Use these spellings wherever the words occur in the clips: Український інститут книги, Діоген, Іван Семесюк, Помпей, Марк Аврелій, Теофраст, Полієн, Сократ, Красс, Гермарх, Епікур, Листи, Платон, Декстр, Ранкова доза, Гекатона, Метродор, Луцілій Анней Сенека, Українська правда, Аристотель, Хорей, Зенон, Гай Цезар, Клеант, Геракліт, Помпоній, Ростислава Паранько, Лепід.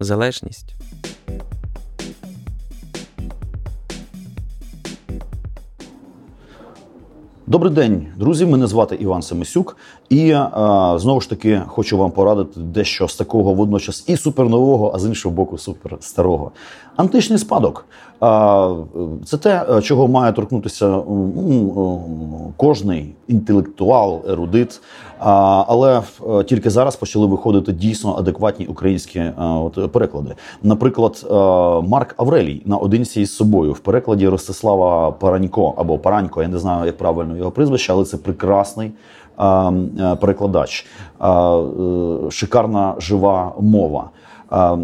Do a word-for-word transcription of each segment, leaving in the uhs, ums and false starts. залежність. Добрий день, друзі. Мене звати Іван Семесюк. І е, знову ж таки хочу вам порадити дещо з такого водночас і супернового, а з іншого боку суперстарого. Античний спадок. Е, це те, чого має торкнутися м- м- кожний інтелектуал, ерудит. Е, але е, тільки зараз почали виходити дійсно адекватні українські е, от, переклади. Наприклад, е, Марк Аврелій наодинці із собою в перекладі Ростислава Паранько або Паранько, я не знаю, як правильно його прізвище, але це прекрасний а, перекладач. А, шикарна жива мова. А,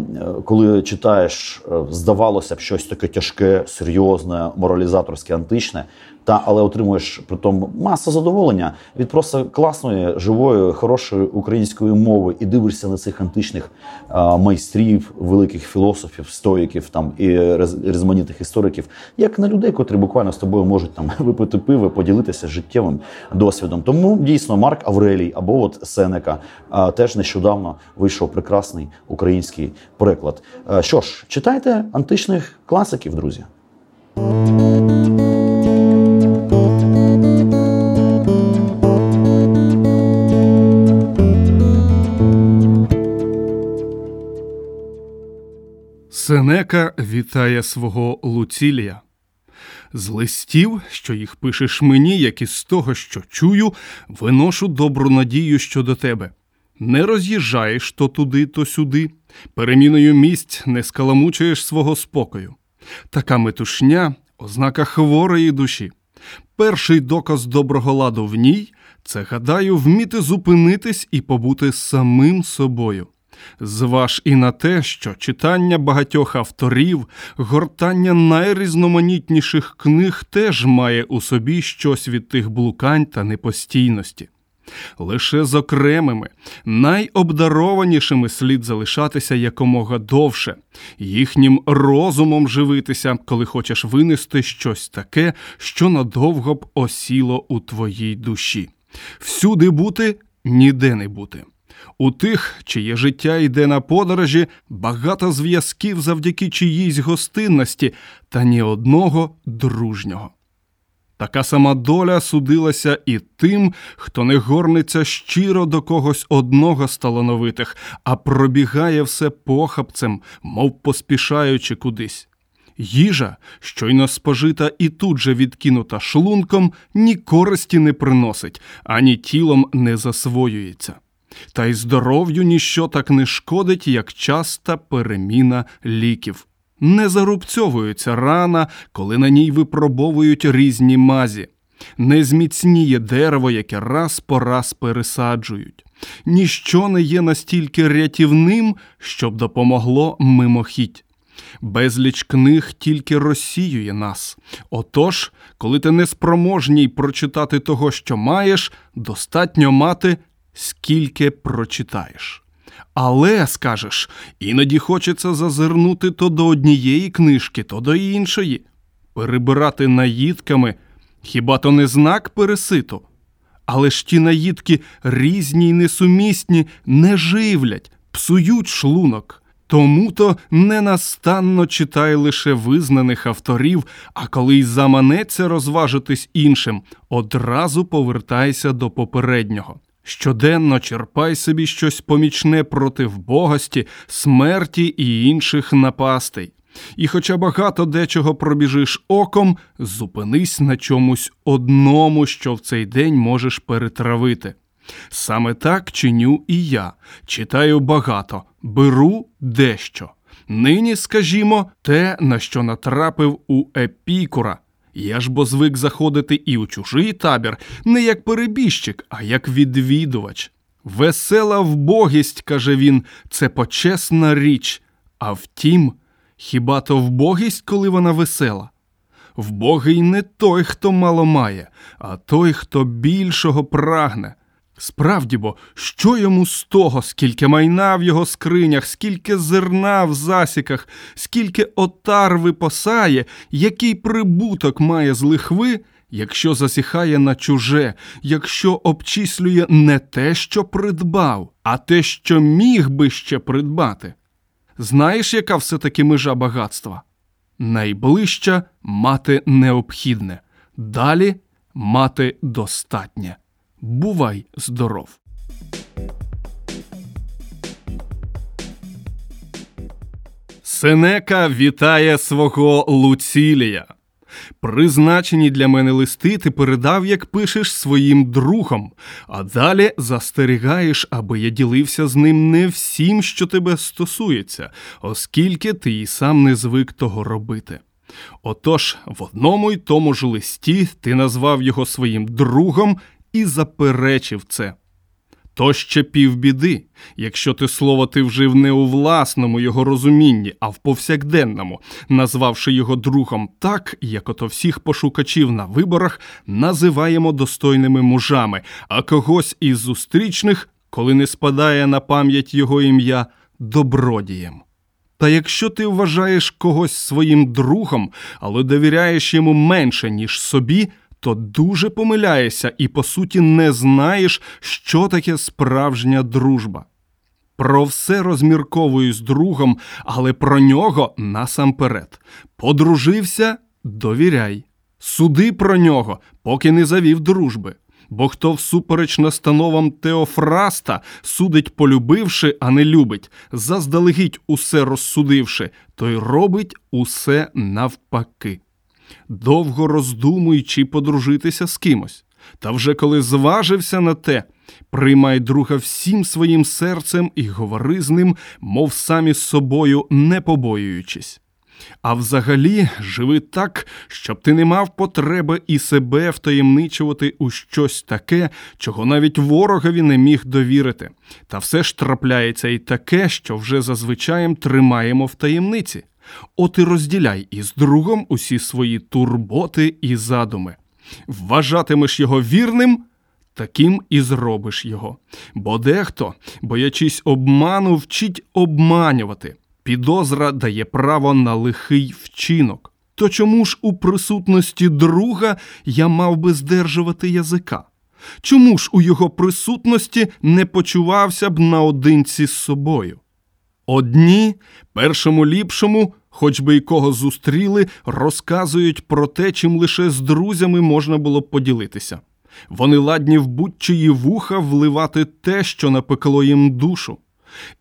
коли читаєш, здавалося б, щось таке тяжке, серйозне, моралізаторське, античне, та, але отримуєш при тому масу задоволення від просто класної, живої, хорошої української мови і дивишся на цих античних а, майстрів, великих філософів, стоїків там, і різноманітних істориків, як на людей, котрі буквально з тобою можуть там, випити пиво, поділитися життєвим досвідом. Тому дійсно Марк Аврелій або от Сенека а, теж нещодавно вийшов прекрасний український переклад. А, що ж, читайте античних класиків, друзі. Сенека вітає свого Луцілія. З листів, що їх пишеш мені, як із того, що чую, виношу добру надію щодо тебе. Не роз'їжджаєш то туди, то сюди, переміною місць не скаламучуєш свого спокою. Така метушня – ознака хворої душі. Перший доказ доброго ладу в ній – це, гадаю, вміти зупинитись і побути самим собою. Зваж і на те, що читання багатьох авторів, гортання найрізноманітніших книг теж має у собі щось від тих блукань та непостійності. Лише з окремими, найобдарованішими слід залишатися якомога довше, їхнім розумом живитися, коли хочеш винести щось таке, що надовго б осіло у твоїй душі. Всюди бути, ніде не бути. У тих, чиє життя йде на подорожі, багато зв'язків завдяки чиїсь гостинності, та ні одного дружнього. Така сама доля судилася і тим, хто не горниться щиро до когось одного з талановитих, а пробігає все похапцем, мов поспішаючи кудись. Їжа, щойно спожита і тут же відкинута шлунком, ні користі не приносить, ані тілом не засвоюється. Та й здоров'ю ніщо так не шкодить, як часта переміна ліків. Не зарубцьовується рана, коли на ній випробовують різні мазі. Не зміцніє дерево, яке раз по раз пересаджують. Ніщо не є настільки рятівним, щоб допомогло мимохідь. Безліч книг тільки розсіює нас. Отож, коли ти неспроможній прочитати того, що маєш, достатньо мати – скільки прочитаєш. Але, скажеш, іноді хочеться зазирнути то до однієї книжки, то до іншої. Перебирати наїдками – хіба то не знак переситу? Але ж ті наїдки різні й несумісні, не живлять, псують шлунок. Тому-то ненастанно читай лише визнаних авторів, а коли й заманеться розважитись іншим, одразу повертайся до попереднього. Щоденно черпай собі щось помічне проти вбогості, смерті і інших напастей. І хоча багато дечого пробіжиш оком, зупинись на чомусь одному, що в цей день можеш перетравити. Саме так чиню і я. Читаю багато, беру дещо. Нині, скажімо, те, на що натрапив у Епікура. Я ж бо звик заходити і у чужий табір, не як перебіжчик, а як відвідувач. «Весела вбогість, – каже він, – це почесна річ, А втім, хіба то вбогість, коли вона весела? Вбогий не той, хто мало має, а той, хто більшого прагне. Справді бо, що йому з того, скільки майна в його скринях, скільки зерна в засіках, скільки отар випасає, який прибуток має з лихви, якщо засіхає на чуже, якщо обчислює не те, що придбав, а те, що міг би ще придбати. Знаєш, яка все-таки межа багатства? Найближча – мати необхідне, далі – мати достатнє. Бувай здоров! Сенека вітає свого Луцілія. Призначені для мене листи ти передав, як пишеш, своїм другом, а далі застерігаєш, аби я ділився з ним не всім, що тебе стосується, оскільки ти й сам не звик того робити. Отож, в одному й тому ж листі ти назвав його своїм другом і заперечив це. То ще півбіди, якщо ти слово ти вжив не у власному його розумінні, а в повсякденному, назвавши його другом так, як ото всіх пошукачів на виборах називаємо достойними мужами, а когось із зустрічних, коли не спадає на пам'ять його ім'я, добродієм. Та якщо ти вважаєш когось своїм другом, але довіряєш йому менше, ніж собі, то дуже помиляєшся і, по суті, не знаєш, що таке справжня дружба. Про все розмірковую з другом, але про нього насамперед. Подружився – довіряй. Суди про нього, поки не завів дружби. Бо хто всупереч настановам Теофраста судить полюбивши, а не любить, заздалегідь усе розсудивши, той робить усе навпаки. Довго роздумуй, чи подружитися з кимось. Та вже коли зважився на те, приймай друга всім своїм серцем і говори з ним, мов самі з собою, не побоюючись. А взагалі живи так, щоб ти не мав потреби і себе втаємничувати у щось таке, чого навіть ворогові не міг довірити. Та все ж трапляється і таке, що вже зазвичай тримаємо в таємниці. От і розділяй із другом усі свої турботи і задуми. Вважатимеш його вірним, таким і зробиш його. Бо дехто, боячись обману, вчить обманювати. Підозра дає право на лихий вчинок. То чому ж у присутності друга я мав би здержувати язика? Чому ж у його присутності не почувався б наодинці з собою? Одні, першому ліпшому, хоч би й кого зустріли, розказують про те, чим лише з друзями можна було поділитися. Вони ладні в будь-чиї вуха вливати те, що напекло їм душу.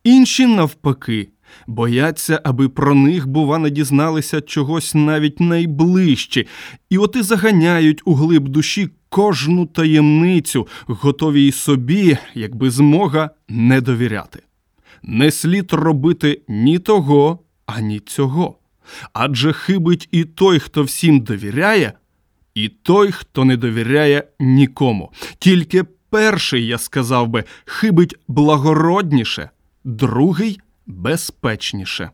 Інші, навпаки, бояться, аби про них, бува, не дізналися чогось навіть найближчі, і от і заганяють у глиб душі кожну таємницю, готові й собі, якби змога, не довіряти. Не слід робити ні того, ані цього. Адже хибить і той, хто всім довіряє, і той, хто не довіряє нікому. Тільки перший, я сказав би, хибить благородніше, другий – безпечніше.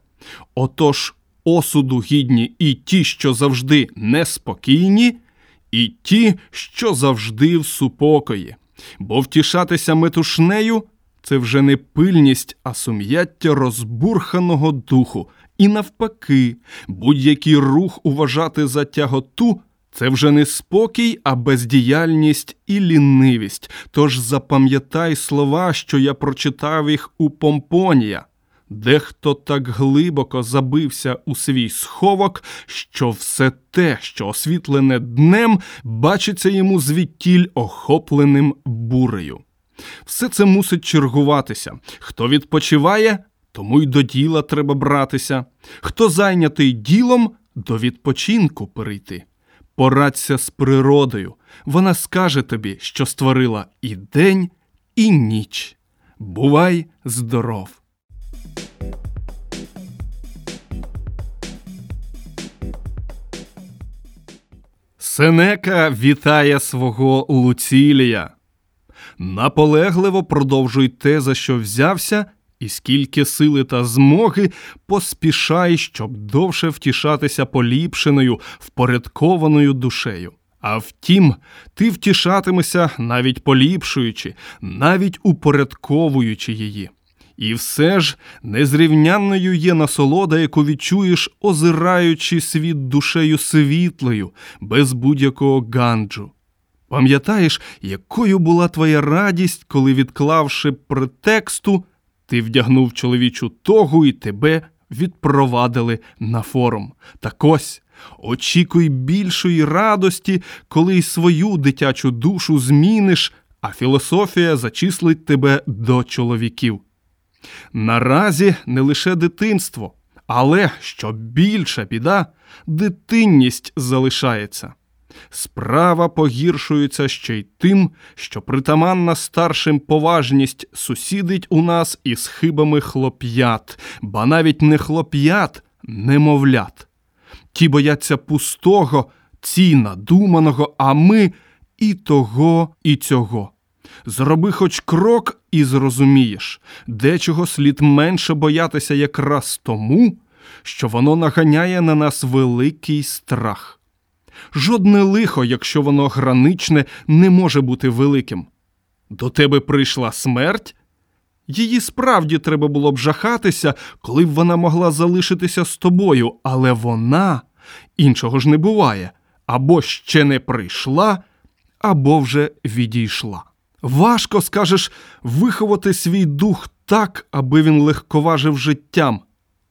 Отож, осуду гідні і ті, що завжди неспокійні, і ті, що завжди в супокої. Бо втішатися метушнею – це вже не пильність, а сум'яття розбурханого духу. І навпаки, будь-який рух уважати за тяготу – це вже не спокій, а бездіяльність і лінивість. Тож запам'ятай слова, що я прочитав їх у Помпонія. Дехто так глибоко забився у свій сховок, що все те, що освітлене днем, бачиться йому звідтіль охопленим бурею. Все це мусить чергуватися. Хто відпочиває, тому й до діла треба братися. Хто зайнятий ділом, до відпочинку перейти. Порадься з природою. Вона скаже тобі, що створила і день, і ніч. Бувай здоров! Сенека вітає свого Луцілія. Наполегливо продовжуй те, за що взявся, І скільки сили та змоги, поспішай, щоб довше втішатися поліпшеною, впорядкованою душею. А втім, ти втішатимешся, навіть поліпшуючи, навіть упорядковуючи її. І все ж незрівнянною є насолода, яку відчуєш, озираючи світ душею світлою, без будь-якого ганджу. Пам'ятаєш, якою була твоя радість, коли, відклавши претексту, ти вдягнув чоловічу тогу і тебе відпровадили на форум. Так ось, очікуй більшої радості, коли й свою дитячу душу зміниш, а філософія зачислить тебе до чоловіків. Наразі не лише дитинство, але, що більша біда, дитинність залишається. Справа погіршується ще й тим, що притаманна старшим поважність сусідить у нас із хибами хлоп'ят, ба навіть не хлоп'ят, немовлят. Ті бояться пустого, ці надуманого, а ми і того, і цього. Зроби хоч крок і зрозумієш, дечого слід менше боятися якраз тому, що воно наганяє на нас великий страх. Жодне лихо, якщо воно граничне, не може бути великим. До тебе прийшла смерть? Її справді треба було б жахатися, коли б вона могла залишитися з тобою, але вона, іншого ж не буває, або ще не прийшла, або вже відійшла. Важко, скажеш, виховати свій дух так, аби він легковажив життям.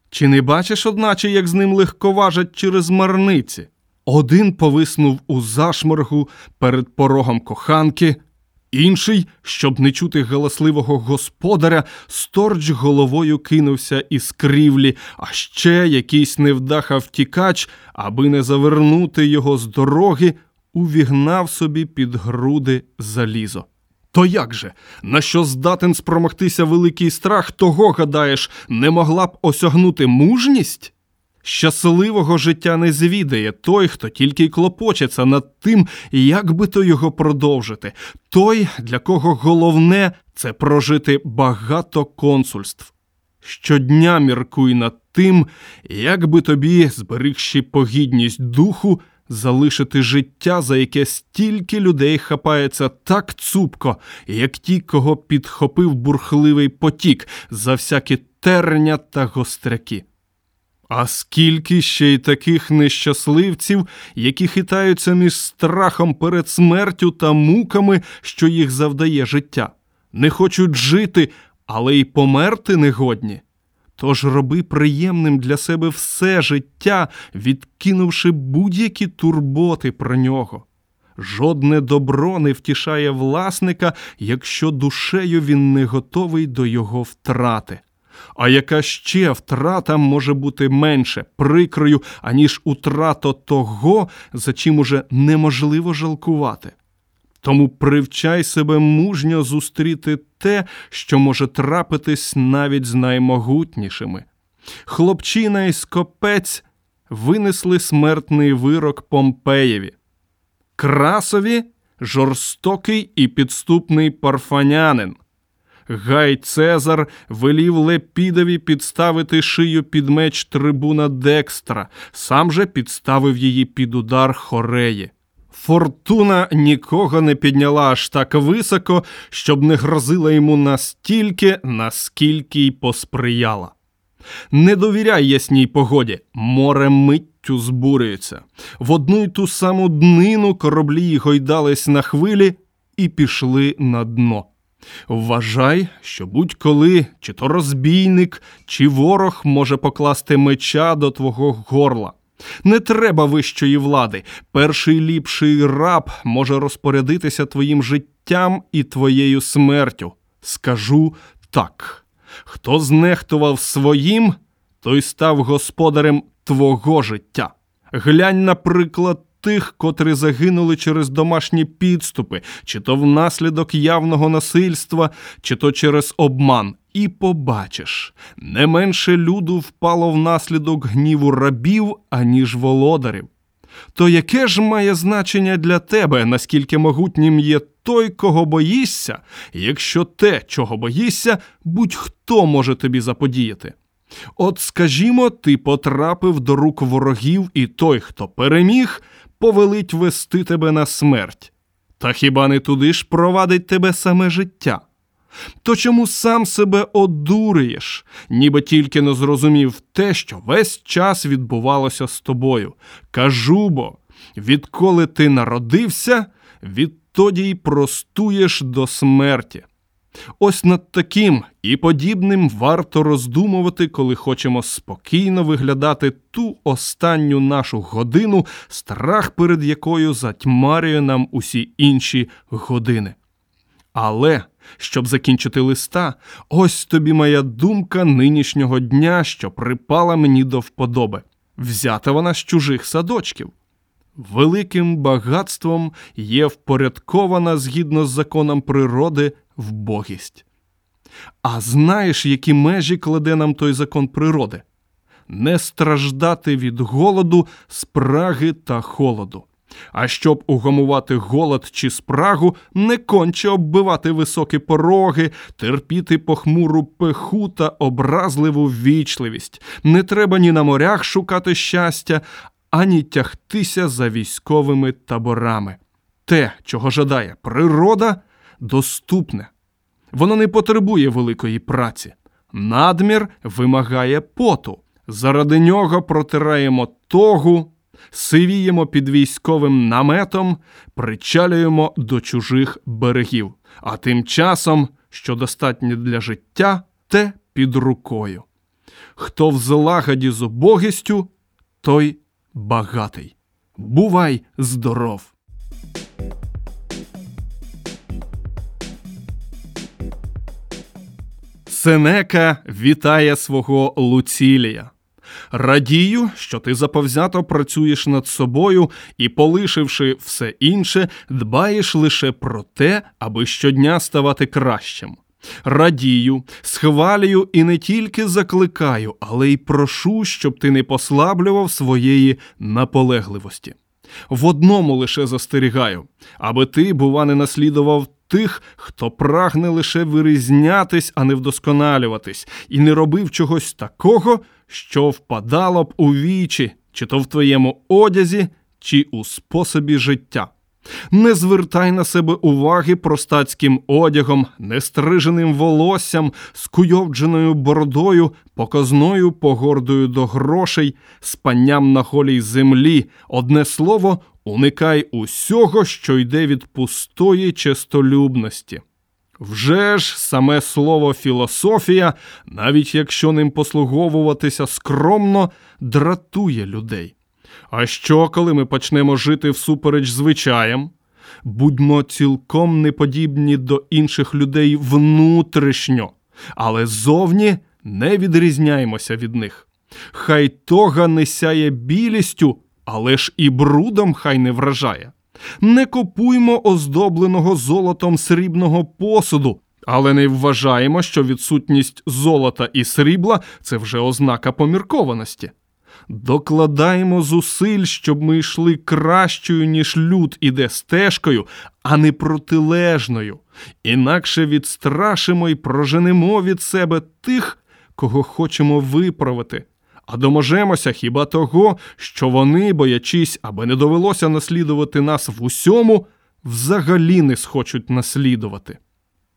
Чи не бачиш, одначе, як з ним легковажать через марниці? Один повиснув у зашморгу перед порогом коханки, інший, щоб не чути галасливого господаря, сторч головою кинувся із крівлі, а ще якийсь невдаха втікач, аби не завернути його з дороги, увігнав собі під груди залізо. То як же, на що здатен спромогтися великий страх, того, гадаєш, не могла б осягнути мужність? Щасливого життя не звідає той, хто тільки й клопочеться над тим, як би то його продовжити. Той, для кого головне – це прожити багато консульств. Щодня міркуй над тим, як би тобі, зберігши погідність духу, залишити життя, за яке стільки людей хапається так цупко, як ті, кого підхопив бурхливий потік, за всякі терня та гостряки. А скільки ще й таких нещасливців, які хитаються між страхом перед смертю та муками, що їх завдає життя. Не хочуть жити, але й померти не годні. Тож роби приємним для себе все життя, відкинувши будь-які турботи про нього. Жодне добро не втішає власника, якщо душею він не готовий до його втрати. А яка ще втрата може бути менше прикрою, аніж утрата того, за чим уже неможливо жалкувати? Тому привчай себе мужньо зустріти те, що може трапитись навіть з наймогутнішими. Хлопчина і скопець винесли смертний вирок Помпеєві. Красові – жорстокий і підступний парфанянин. Гай Цезар велів Лепідові підставити шию під меч трибуна Декстра, сам же підставив її під удар Хореї. Фортуна нікого не підняла аж так високо, щоб не грозила йому настільки, наскільки й посприяла. Не довіряй ясній погоді, море миттю збурюється. В одну й ту саму днину кораблі гойдались на хвилі і пішли на дно. Вважай, що будь-коли чи то розбійник, чи ворог може покласти меча до твого горла. Не треба вищої влади. Перший ліпший раб може розпорядитися твоїм життям і твоєю смертю. Скажу так. Хто знехтував своїм, той став господарем твого життя. Глянь, наприклад, тих, котрі загинули через домашні підступи, чи то внаслідок явного насильства, чи то через обман. І побачиш, не менше люду впало внаслідок гніву рабів, аніж володарів. то яке ж має значення для тебе, наскільки могутнім є той, кого боїшся, якщо те, чого боїшся, будь-хто може тобі заподіяти? От, скажімо, ти потрапив до рук ворогів, і той, хто переміг, повелить вести тебе на смерть. Та хіба не туди ж провадить тебе саме життя? То чому сам себе одурюєш, ніби тільки не зрозумів те, що весь час відбувалося з тобою? Кажу бо, відколи ти народився, відтоді й простуєш до смерті. Ось над таким і подібним варто роздумувати, коли хочемо спокійно виглядати ту останню нашу годину, страх перед якою затьмарює нам усі інші години. Але, щоб закінчити листа, ось тобі моя думка нинішнього дня, що припала мені до вподоби. Взята вона з чужих садочків. Великим багатством є впорядкована, згідно з законом природи, вбогість. А знаєш, які межі кладе нам той закон природи? Не страждати від голоду, спраги та холоду. А щоб угамувати голод чи спрагу, не конче оббивати високі пороги, терпіти похмуру пиху та образливу ввічливість. Не треба ні на морях шукати щастя, ані тягтися за військовими таборами. Те, чого жадає природа, доступне. Воно не потребує великої праці. Надмір вимагає поту. Заради нього протираємо тогу, сивіємо під військовим наметом, причалюємо до чужих берегів. А тим часом, що достатнє для життя, те під рукою. Хто в злагоді з убогістю, той багатий. Бувай здоров! Сенека вітає свого Луцілія. Радію, що ти заповзято працюєш над собою і, полишивши все інше, дбаєш лише про те, аби щодня ставати кращим. Радію, схвалюю і не тільки закликаю, але й прошу, щоб ти не послаблював своєї наполегливості. В одному лише застерігаю, аби ти, бува, не наслідував тих, хто прагне лише вирізнятись, а не вдосконалюватись, і не робив чогось такого, що впадало б у вічі, чи то в твоєму одязі, чи у способі життя. Не звертай на себе уваги простацьким одягом, нестриженим волоссям, скуйовдженою бородою, показною погордою до грошей, спанням на голій землі. Одне слово, уникай усього, що йде від пустої честолюбності. Вже ж саме слово «філософія», навіть якщо ним послуговуватися скромно, дратує людей. А що, коли ми почнемо жити всупереч звичаям? Будьмо цілком неподібні до інших людей внутрішньо, але зовні не відрізняємося від них. Хай тога не сяє білістю, але ж і брудом хай не вражає. Не купуймо оздобленого золотом срібного посуду, але не вважаємо, що відсутність золота і срібла – це вже ознака поміркованості. Докладаємо зусиль, щоб ми йшли кращою, ніж люд іде стежкою, а не протилежною. Інакше відстрашимо і проженемо від себе тих, кого хочемо виправити. А доможемося хіба того, що вони, боячись, аби не довелося наслідувати нас в усьому, взагалі не схочуть наслідувати.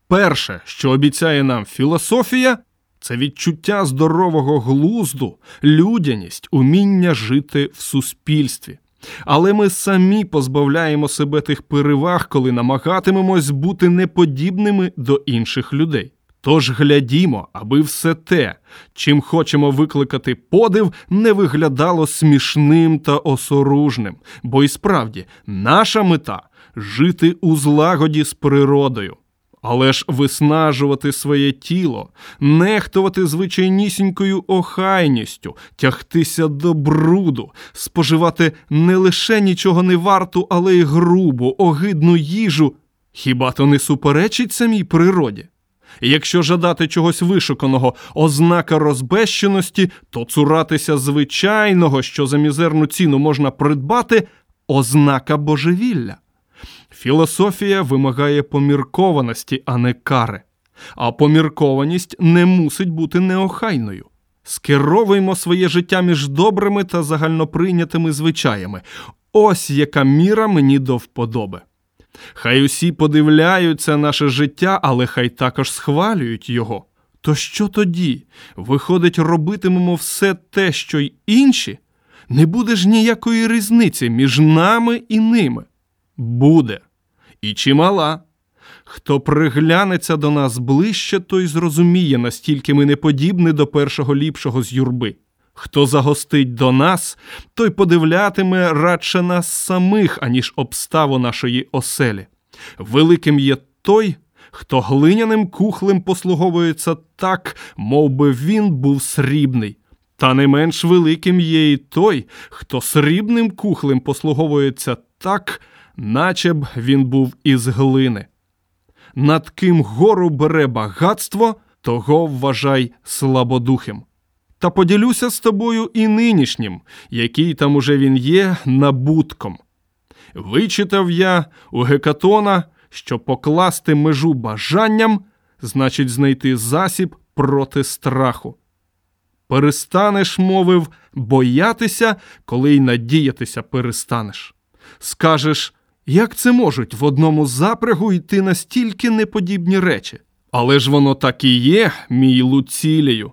Перше, що обіцяє нам філософія – це відчуття здорового глузду, людяність, уміння жити в суспільстві. Але ми самі позбавляємо себе тих переваг, коли намагатимемось бути неподібними до інших людей. Тож глядімо, аби все те, чим хочемо викликати подив, не виглядало смішним та осоружним. Бо і справді, наша мета – жити у злагоді з природою. Але ж виснажувати своє тіло, нехтувати звичайнісінькою охайністю, тягтися до бруду, споживати не лише нічого не варту, але й грубу, огидну їжу – хіба то не суперечить самій природі? Якщо жадати чогось вишуканого, ознака розбещеності, то цуратися звичайного, що за мізерну ціну можна придбати, ознака божевілля. Філософія вимагає поміркованості, а не кари. А поміркованість не мусить бути неохайною. Скеровуємо своє життя між добрими та загальноприйнятими звичаями. Ось яка міра мені до вподоби. Хай усі подивляються наше життя, але хай також схвалюють його. То що тоді? Виходить, робитимемо все те, що й інші? Не буде ж ніякої різниці між нами і ними. Буде. І чимала. Хто приглянеться до нас ближче, той зрозуміє, настільки ми не подібні до першого ліпшого з юрби. Хто загостить до нас, той подивлятиме радше нас самих, аніж обставу нашої оселі. Великим є той, хто глиняним кухлем послуговується так, мов би він був срібний. Та не менш великим є і той, хто срібним кухлем послуговується так, наче б він був із глини. Над ким гору бере багатство, того вважай слабодухим. Та поділюся з тобою і нинішнім, який там уже він є, набутком. Вичитав я у Гекатона, що покласти межу бажанням, значить знайти засіб проти страху. Перестанеш, мовив, боятися, коли й надіятися перестанеш. Скажеш, як це можуть в одному запрягу йти настільки неподібні речі? Але ж воно так і є, мій Луцілію.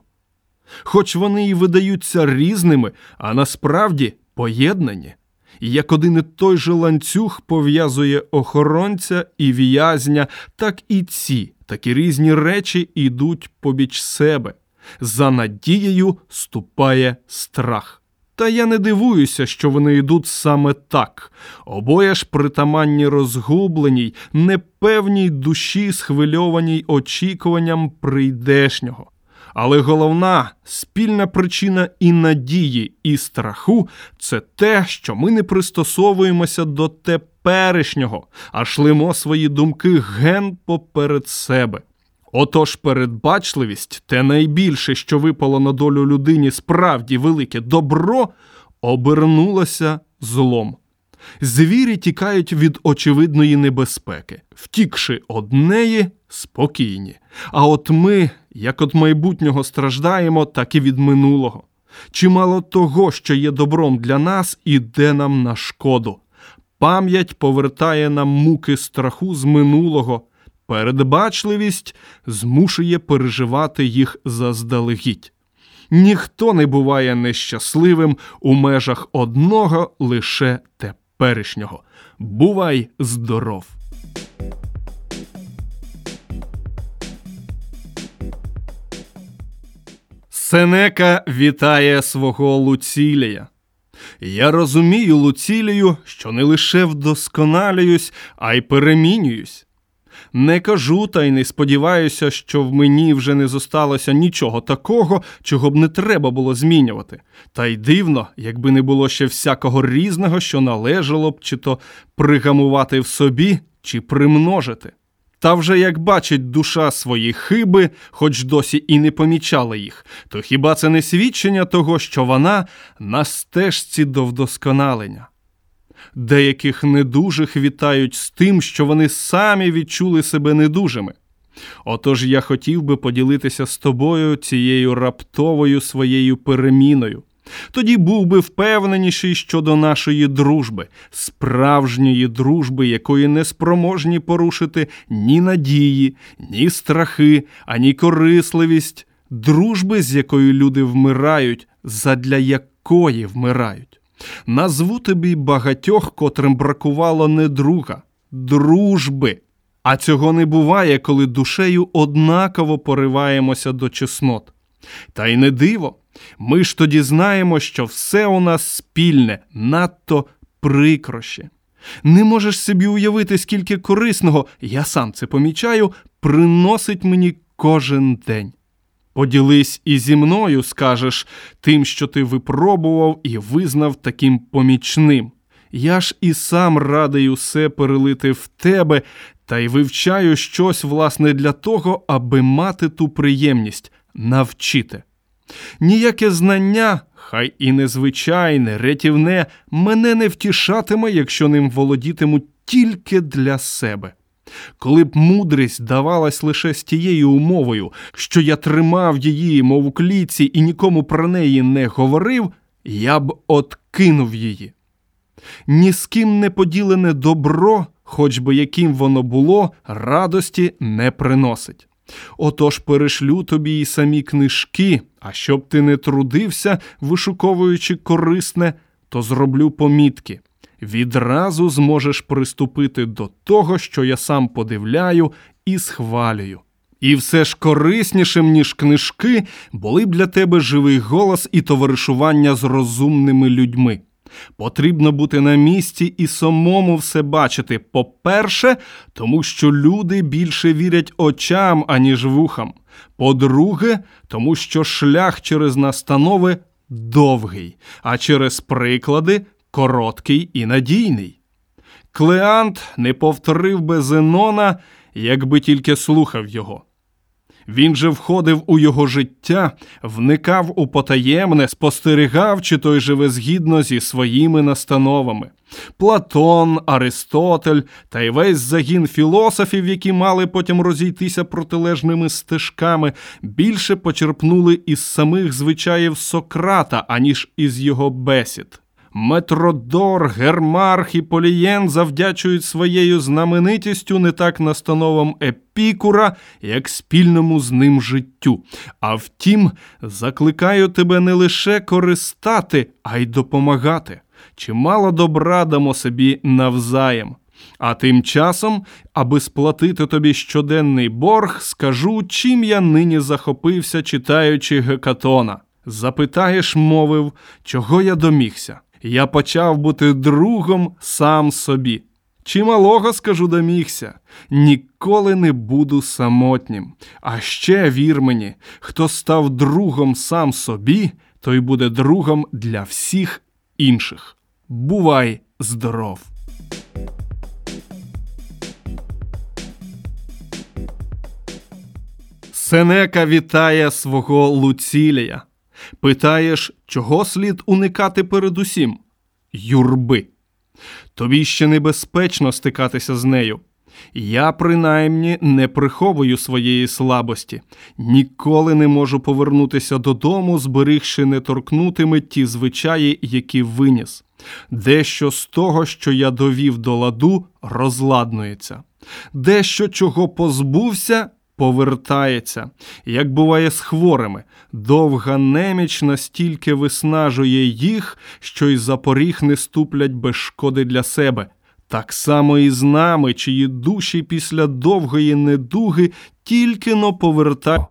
Хоч вони і видаються різними, а насправді поєднані. Як один і той же ланцюг пов'язує охоронця і в'язня, так і ці, такі різні речі йдуть побіч себе. За надією ступає страх. Та я не дивуюся, що вони йдуть саме так. Обоє ж притаманні розгубленій, непевній душі, схвильованій очікуванням прийдешнього. Але головна, спільна причина і надії, і страху – це те, що ми не пристосовуємося до теперішнього, а шлемо свої думки ген поперед себе. Отож передбачливість, те найбільше, що випало на долю людині справді велике добро, обернулося злом. Звірі тікають від очевидної небезпеки, втікши однеї спокійні. А от ми, як від майбутнього страждаємо, так і від минулого. Чимало того, що є добром для нас, іде нам на шкоду. Пам'ять повертає нам муки страху з минулого. Передбачливість змушує переживати їх заздалегідь. Ніхто не буває нещасливим у межах одного лише теперішнього. Бувай здоров! Сенека вітає свого Луцілія. Я розумію, Луцілію, що не лише вдосконалююсь, а й перемінююсь. Не кажу та й не сподіваюся, що в мені вже не зосталося нічого такого, чого б не треба було змінювати. Та й дивно, якби не було ще всякого різного, що належало б чи то пригамувати в собі, чи примножити. Та вже як бачить душа свої хиби, хоч досі і не помічала їх, то хіба це не свідчення того, що вона на стежці до вдосконалення? Деяких недужих вітають з тим, що вони самі відчули себе недужими. Отож я хотів би поділитися з тобою цією раптовою своєю переміною. Тоді був би впевненіший щодо нашої дружби, справжньої дружби, якої не спроможні порушити ні надії, ні страхи, ані корисливість, дружби, з якою люди вмирають, задля якої вмирають. Назву тобі багатьох, котрим бракувало не друга, дружби. А цього не буває, коли душею однаково пориваємося до чеснот. Та й не диво. Ми ж тоді знаємо, що все у нас спільне, надто прикрощі. Не можеш собі уявити, скільки корисного, я сам це помічаю, приносить мені кожен день. Поділись і зі мною, скажеш, тим, що ти випробував і визнав таким помічним. Я ж і сам радий усе перелити в тебе, та й вивчаю щось, власне, для того, аби мати ту приємність – навчити. Ніяке знання, хай і незвичайне, рятівне, мене не втішатиме, якщо ним володітиму тільки для себе. Коли б мудрість давалась лише з тією умовою, що я тримав її, мов у клітці, і нікому про неї не говорив, я б откинув її. Ні з ким не поділене добро, хоч би яким воно було, радості не приносить. Отож перешлю тобі і самі книжки, а щоб ти не трудився, вишуковуючи корисне, то зроблю помітки. Відразу зможеш приступити до того, що я сам подивляю і схвалюю. І все ж кориснішим, ніж книжки, були б для тебе живий голос і товаришування з розумними людьми. Потрібно бути на місці і самому все бачити, по-перше, тому що люди більше вірять очам, аніж вухам. По-друге, тому що шлях через настанови довгий, а через приклади короткий і надійний. Клеант не повторив би Зенона, якби тільки слухав його. Він же входив у його життя, вникав у потаємне, спостерігав, чи той живе згідно зі своїми настановами. Платон, Аристотель та й весь загін філософів, які мали потім розійтися протилежними стежками, більше почерпнули із самих звичаїв Сократа, аніж із його бесід. Метродор, Гермарх і Полієн завдячують своєю знаменитістю не так настановам Епікура, як спільному з ним життю. А втім, закликаю тебе не лише користати, а й допомагати. Чимало добра дамо собі навзаєм. А тим часом, аби сплатити тобі щоденний борг, скажу, чим я нині захопився, читаючи Гекатона. Запитаєш, мовив, чого я домігся. Я почав бути другом сам собі. Чималого, скажу, домігся. Ніколи не буду самотнім. А ще, вір мені, хто став другом сам собі, той буде другом для всіх інших. Бувай здоров! Сенека вітає свого Луцілія. Питаєш, чого слід уникати передусім? Юрби. Тобі ще небезпечно стикатися з нею. Я, принаймні, не приховую своєї слабості. Ніколи не можу повернутися додому, зберігши неторкнутими ті звичаї, які виніс. Дещо з того, що я довів до ладу, розладнується. Дещо, чого позбувся, повертається. Як буває з хворими, довга неміч настільки виснажує їх, що й за поріг не ступлять без шкоди для себе. Так само і з нами, чиї душі після довгої недуги тільки-но повертаються.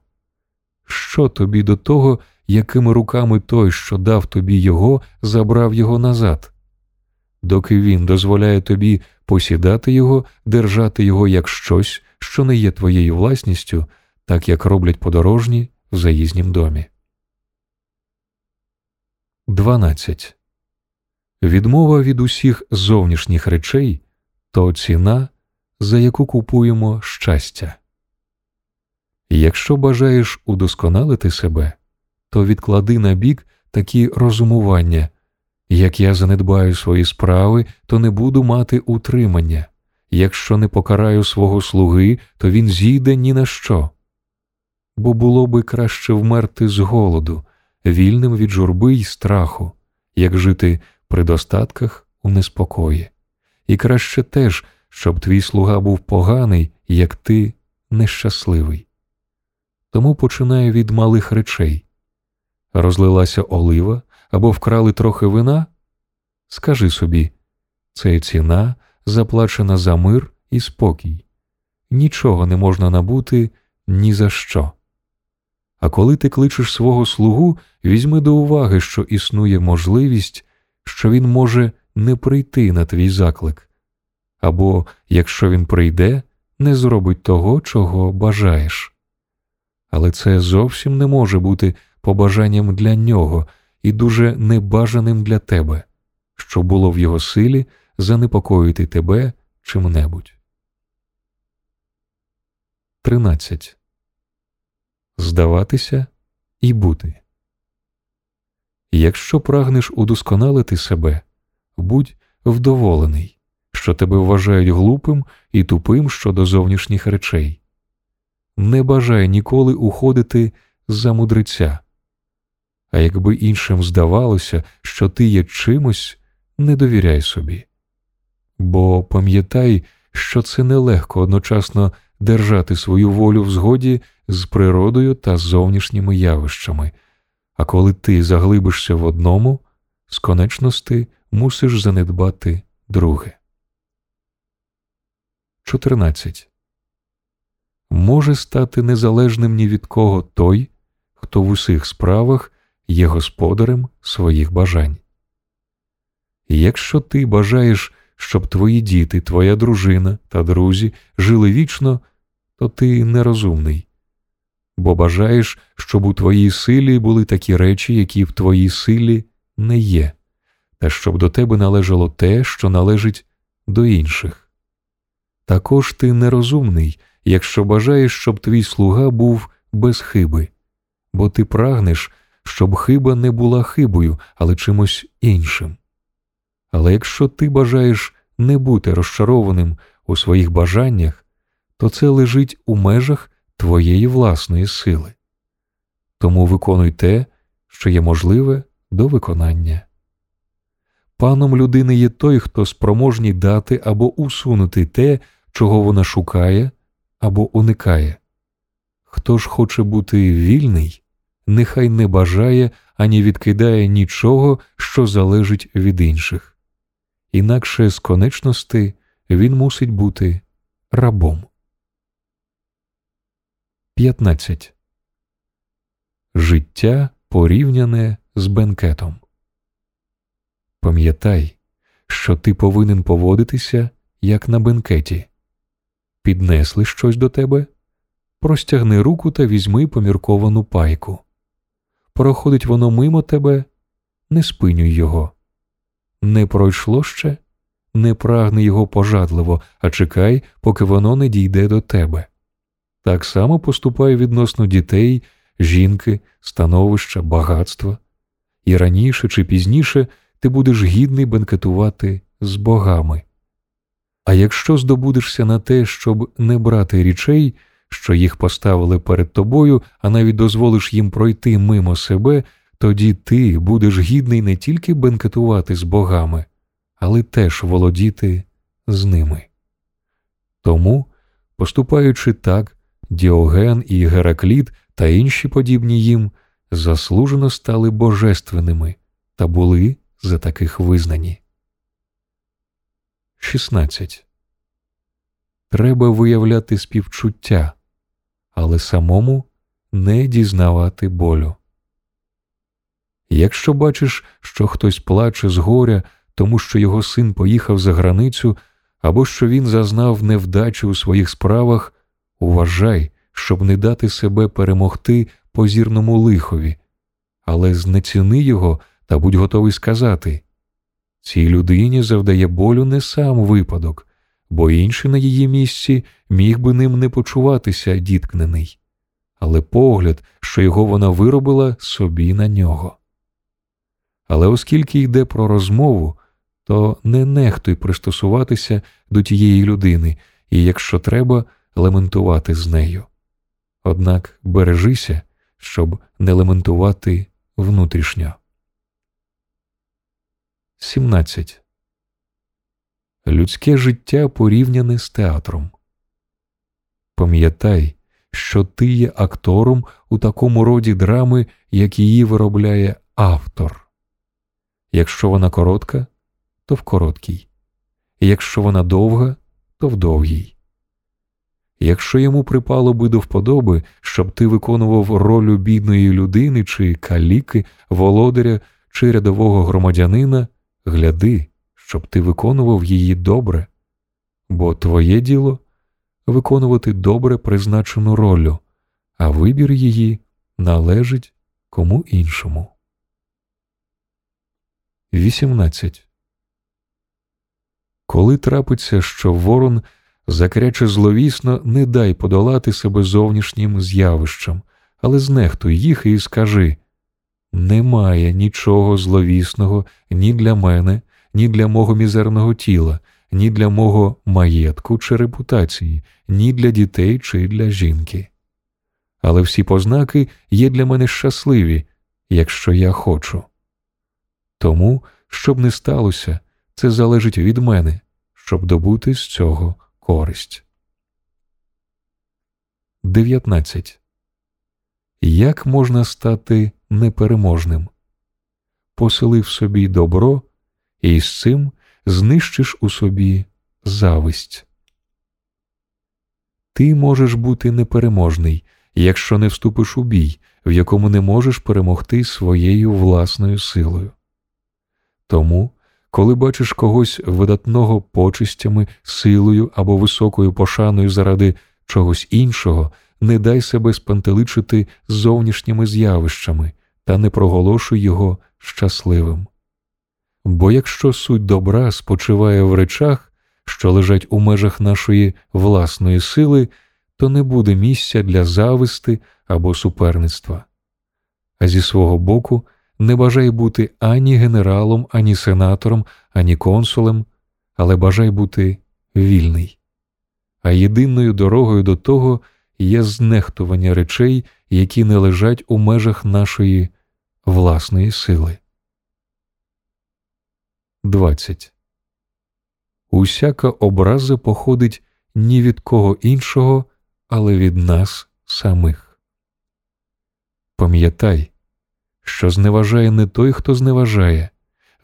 Що тобі до того, якими руками той, що дав тобі його, забрав його назад? Доки він дозволяє тобі посідати його, держати його як щось, що не є твоєю власністю, так як роблять подорожні в заїзнім домі. дванадцять. Відмова від усіх зовнішніх речей – то ціна, за яку купуємо щастя. Якщо бажаєш удосконалити себе, то відклади на бік такі розумування: як я занедбаю свої справи, то не буду мати утримання. Якщо не покараю свого слуги, то він зійде ні на що. Бо було би краще вмерти з голоду, вільним від журби й страху, як жити при достатках у неспокої. І краще теж, щоб твій слуга був поганий, як ти нещасливий. Тому починаю від малих речей. Розлилася олива або вкрали трохи вина? Скажи собі, це ціна, заплачена за мир і спокій. Нічого не можна набути ні за що. А коли ти кличеш свого слугу, візьми до уваги, що існує можливість, що він може не прийти на твій заклик. Або, якщо він прийде, не зробить того, чого бажаєш. Але це зовсім не може бути побажанням для нього і дуже небажаним для тебе, що було в його силі занепокоїти тебе чим-небудь. тринадцять. Здаватися і бути. Якщо прагнеш удосконалити себе, будь вдоволений, що тебе вважають глупим і тупим щодо зовнішніх речей. Не бажай ніколи уходити за мудреця. А якби іншим здавалося, що ти є чимось, не довіряй собі. Бо пам'ятай, що це нелегко одночасно держати свою волю в згоді з природою та зовнішніми явищами. А коли ти заглибишся в одному, з конечності мусиш занедбати друге. чотирнадцять. Може стати незалежним ні від кого той, хто в усіх справах є господарем своїх бажань. Якщо ти бажаєш, щоб твої діти, твоя дружина та друзі жили вічно, то ти нерозумний. Бо бажаєш, щоб у твоїй силі були такі речі, які в твоїй силі не є, та щоб до тебе належало те, що належить до інших. Також ти нерозумний, якщо бажаєш, щоб твій слуга був без хиби, бо ти прагнеш, щоб хиба не була хибою, але чимось іншим. Але якщо ти бажаєш не бути розчарованим у своїх бажаннях, то це лежить у межах твоєї власної сили. Тому виконуй те, що є можливе до виконання. Паном людини є той, хто спроможний дати або усунути те, чого вона шукає або уникає. Хто ж хоче бути вільний, нехай не бажає ані відкидає нічого, що залежить від інших. Інакше з конечності він мусить бути рабом. п'ятнадцять. Життя порівняне з бенкетом. Пам'ятай, що ти повинен поводитися, як на бенкеті. Піднесли щось до тебе? Простягни руку та візьми помірковану пайку. Проходить воно мимо тебе? Не спинюй його. Не пройшло ще? Не прагни його пожадливо, а чекай, поки воно не дійде до тебе. Так само поступає відносно дітей, жінки, становища, багатства. І раніше чи пізніше ти будеш гідний бенкетувати з богами. А якщо здобудешся на те, щоб не брати речей, що їх поставили перед тобою, а навіть дозволиш їм пройти мимо себе, тоді ти будеш гідний не тільки бенкетувати з богами, але теж володіти з ними. Тому, поступаючи так, Діоген і Геракліт та інші подібні їм заслужено стали божественними та були за таких визнані. шістнадцять. Треба виявляти співчуття, але самому не дізнавати болю. Якщо бачиш, що хтось плаче з горя, тому що його син поїхав за границю, або що він зазнав невдачі у своїх справах, уважай, щоб не дати себе перемогти позірному лихові, але знеціни його та будь готовий сказати: «Цій людині завдає болю не сам випадок, бо інший на її місці міг би ним не почуватися діткнений, але погляд, що його вона виробила, собі на нього». Але оскільки йде про розмову, то не нехтуй пристосуватися до тієї людини і, якщо треба, лементувати з нею. Однак бережися, щоб не лементувати внутрішньо. сімнадцять. Людське життя порівняне з театром. Пам'ятай, що ти є актором у такому роді драми, як її виробляє автор. Якщо вона коротка, то в короткій. Якщо вона довга, то в довгій. Якщо йому припало би до вподоби, щоб ти виконував роль бідної людини чи каліки, володаря чи рядового громадянина, гляди, щоб ти виконував її добре, бо твоє діло – виконувати добре призначену роль, а вибір її належить кому іншому. вісімнадцять. Коли трапиться, що ворон Закряче зловісно не дай подолати себе зовнішнім з'явищам, але знехтуй їх і скажи: «Немає нічого зловісного ні для мене, ні для мого мізерного тіла, ні для мого маєтку чи репутації, ні для дітей чи для жінки. Але всі познаки є для мене щасливі, якщо я хочу. Тому, щоб не сталося, це залежить від мене, щоб добути з цього користь». дев'ятнадцять. Як можна стати непереможним? Посили в собі добро, і з цим знищиш у собі зависть. Ти можеш бути непереможний, якщо не вступиш у бій, в якому не можеш перемогти своєю власною силою. Тому, коли бачиш когось видатного почистями, силою або високою пошаною заради чогось іншого, не дай себе спантеличити зовнішніми з'явищами та не проголошуй його щасливим. Бо якщо суть добра спочиває в речах, що лежать у межах нашої власної сили, то не буде місця для зависти або суперництва. А зі свого боку, не бажай бути ані генералом, ані сенатором, ані консулем, але бажай бути вільний. А єдиною дорогою до того є знехтування речей, які не лежать у межах нашої власної сили. двадцять. Усяка образа походить ні від кого іншого, але від нас самих. Пам'ятай, що зневажає не той, хто зневажає,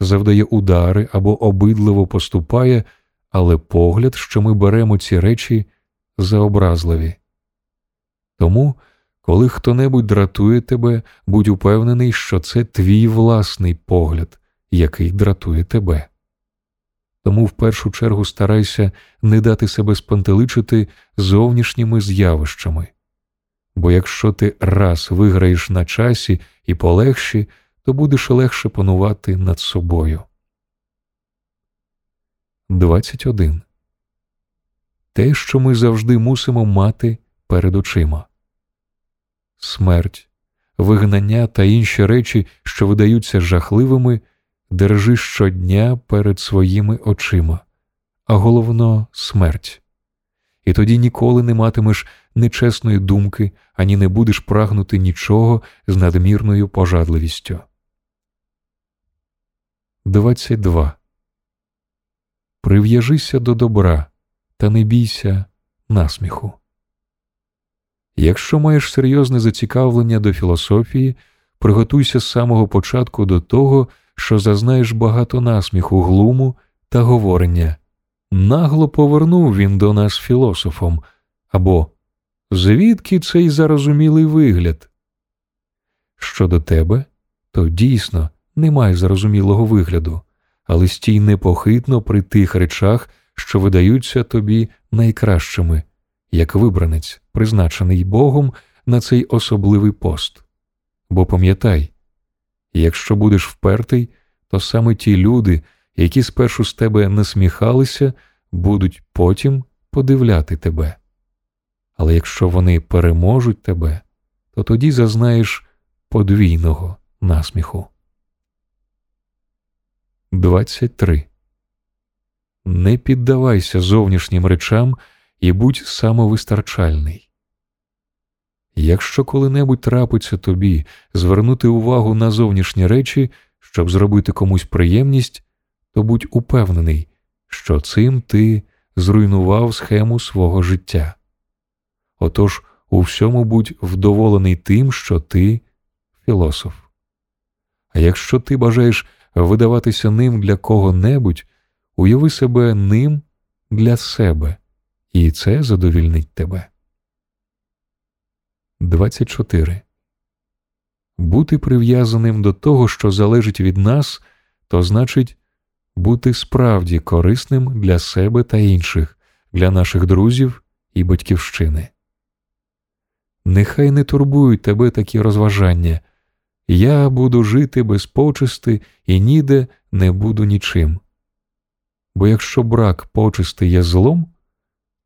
завдає удари або обидливо поступає, але погляд, що ми беремо ці речі, заобразливі. Тому, коли хто-небудь дратує тебе, будь упевнений, що це твій власний погляд, який дратує тебе. Тому в першу чергу старайся не дати себе спантеличити зовнішніми з'явищами. Бо якщо ти раз виграєш на часі і полегші, то будеш легше панувати над собою. двадцять один. Те, що ми завжди мусимо мати перед очима. Смерть, вигнання та інші речі, що видаються жахливими, держи щодня перед своїми очима, а головно – смерть. І тоді ніколи не матимеш нечесної думки, ані не будеш прагнути нічого з надмірною пожадливістю. двадцять два. Прив'яжися до добра та не бійся насміху. Якщо маєш серйозне зацікавлення до філософії, приготуйся з самого початку до того, що зазнаєш багато насміху, глуму та говорення: «Нагло повернув він до нас філософом» або «Звідки цей зарозумілий вигляд?» Щодо тебе, то дійсно немає зарозумілого вигляду, але стій непохитно при тих речах, що видаються тобі найкращими, як вибранець, призначений Богом на цей особливий пост. Бо пам'ятай, якщо будеш впертий, то саме ті люди, які спершу з тебе насміхалися, будуть потім подивляти тебе. Але якщо вони переможуть тебе, то тоді зазнаєш подвійного насміху. двадцять три. Не піддавайся зовнішнім речам і будь самовистачальний. Якщо коли-небудь трапиться тобі звернути увагу на зовнішні речі, щоб зробити комусь приємність, то будь упевнений, що цим ти зруйнував схему свого життя. Отож, у всьому будь вдоволений тим, що ти – філософ. А якщо ти бажаєш видаватися ним для кого-небудь, уяви себе ним для себе, і це задовільнить тебе. двадцять чотири. Бути прив'язаним до того, що залежить від нас, то значить бути справді корисним для себе та інших, для наших друзів і батьківщини. Нехай не турбують тебе такі розважання: «Я буду жити без почести і ніде не буду нічим». Бо якщо брак почести є злом,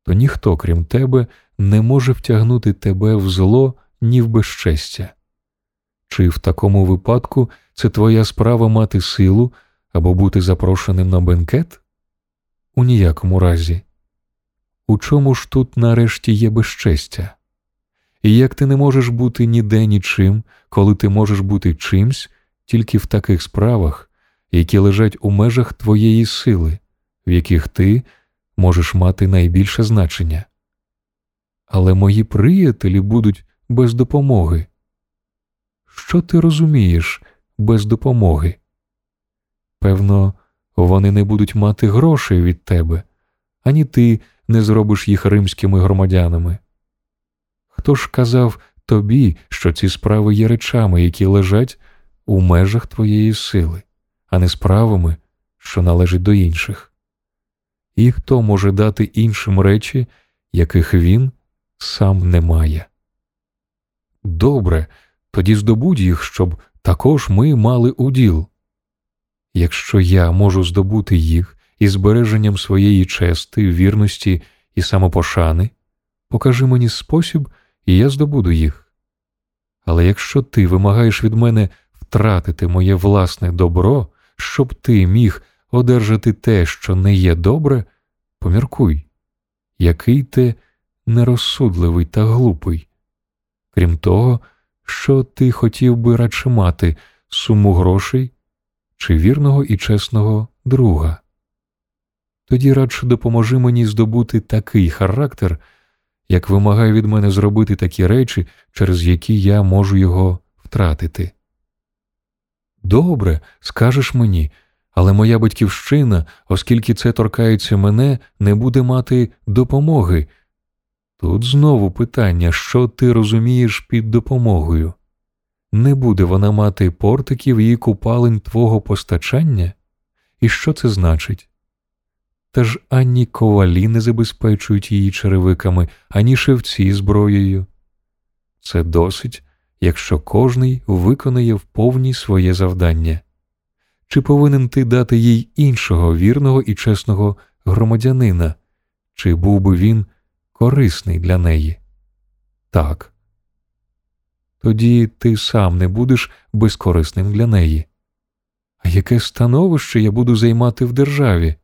то ніхто, крім тебе, не може втягнути тебе в зло, ні в безчестя. Чи в такому випадку це твоя справа мати силу або бути запрошеним на бенкет? У ніякому разі. У чому ж тут нарешті є безчестя? І як ти не можеш бути ніде нічим, коли ти можеш бути чимсь тільки в таких справах, які лежать у межах твоєї сили, в яких ти можеш мати найбільше значення? Але мої приятелі будуть без допомоги. Що ти розумієш без допомоги? Певно, вони не будуть мати грошей від тебе, ані ти не зробиш їх римськими громадянами. Хто ж казав тобі, що ці справи є речами, які лежать у межах твоєї сили, а не справами, що належать до інших? І хто може дати іншим речі, яких він сам не має? Добре, тоді здобудь їх, щоб також ми мали уділ. Якщо я можу здобути їх із збереженням своєї чести, вірності і самопошани, покажи мені спосіб, і я здобуду їх. Але якщо ти вимагаєш від мене втратити моє власне добро, щоб ти міг одержати те, що не є добре, поміркуй, який ти нерозсудливий та глупий. Крім того, що ти хотів би радше мати, суму грошей чи вірного і чесного друга? Тоді радше допоможи мені здобути такий характер, як вимагає від мене зробити такі речі, через які я можу його втратити. Добре, скажеш мені, але моя батьківщина, оскільки це торкається мене, не буде мати допомоги. Тут знову питання, що ти розумієш під допомогою? Не буде вона мати портиків і купалень твого постачання? І що це значить? Та ж ані ковалі не забезпечують її черевиками, ані шевці зброєю. Це досить, якщо кожний виконає вповні своє завдання. Чи повинен ти дати їй іншого вірного і чесного громадянина? Чи був би він корисний для неї? Так. Тоді ти сам не будеш безкорисним для неї. А яке становище я буду займати в державі?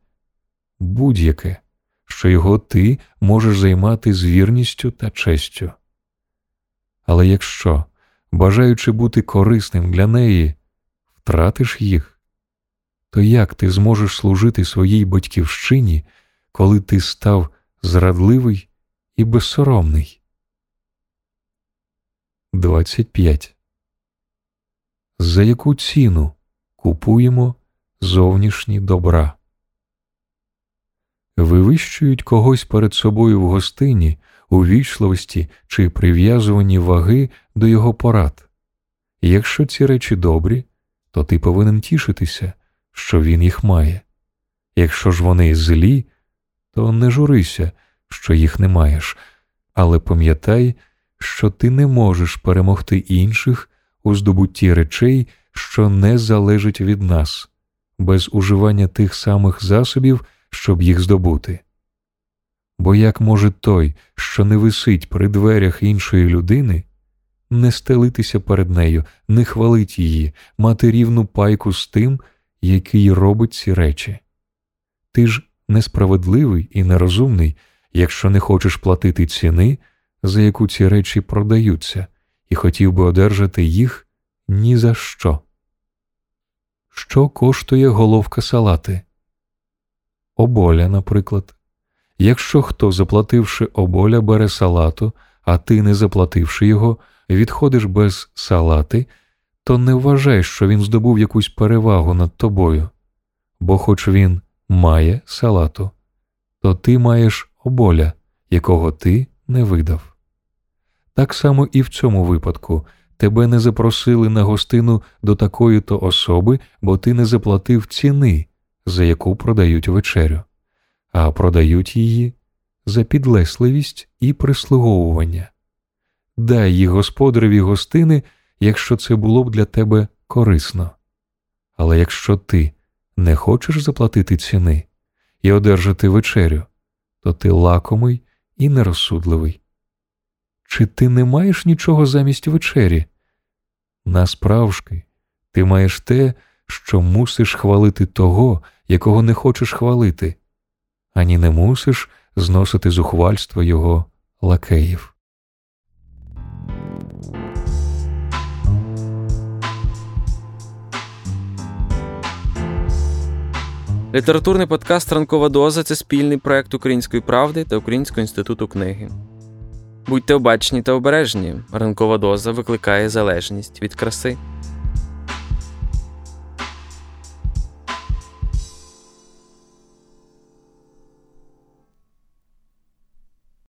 Будь-яке, що його ти можеш займати з вірністю та честю. Але якщо, бажаючи бути корисним для неї, втратиш їх, то як ти зможеш служити своїй батьківщині, коли ти став зрадливий і безсоромний? двадцять п'ять. За яку ціну купуємо зовнішні добра? Вивищують когось перед собою в гостині, у вічливості чи прив'язувані ваги до його порад. І якщо ці речі добрі, то ти повинен тішитися, що він їх має. Якщо ж вони злі, то не журися, що їх не маєш, але пам'ятай, що ти не можеш перемогти інших у здобутті речей, що не залежать від нас, без уживання тих самих засобів, щоб їх здобути. Бо як може той, що не висить при дверях іншої людини, не стелитися перед нею, не хвалить її, мати рівну пайку з тим, який робить ці речі? Ти ж несправедливий і нерозумний, якщо не хочеш платити ціни, за яку ці речі продаються, і хотів би одержати їх ні за що. Що коштує головка салати? Оболя, наприклад. Якщо хто, заплативши оболя, бере салату, а ти, не заплативши його, відходиш без салати, то не вважай, що він здобув якусь перевагу над тобою. Бо хоч він має салату, то ти маєш оболя, якого ти не видав. Так само і в цьому випадку. Тебе не запросили на гостину до такої-то особи, бо ти не заплатив ціни, за яку продають вечерю, а продають її за підлесливість і прислуговування. Дай їх господареві гостини, якщо це було б для тебе корисно. Але якщо ти не хочеш заплатити ціни і одержати вечерю, то ти лакомий і нерозсудливий. Чи ти не маєш нічого замість вечері? Насправжки, ти маєш те, що мусиш хвалити того, якого не хочеш хвалити, ані не мусиш зносити зухвальство його лакеїв. Літературний подкаст «Ранкова доза» – це спільний проєкт Української правди та Українського інституту книги. Будьте обачні та обережні. Ранкова доза викликає залежність від краси.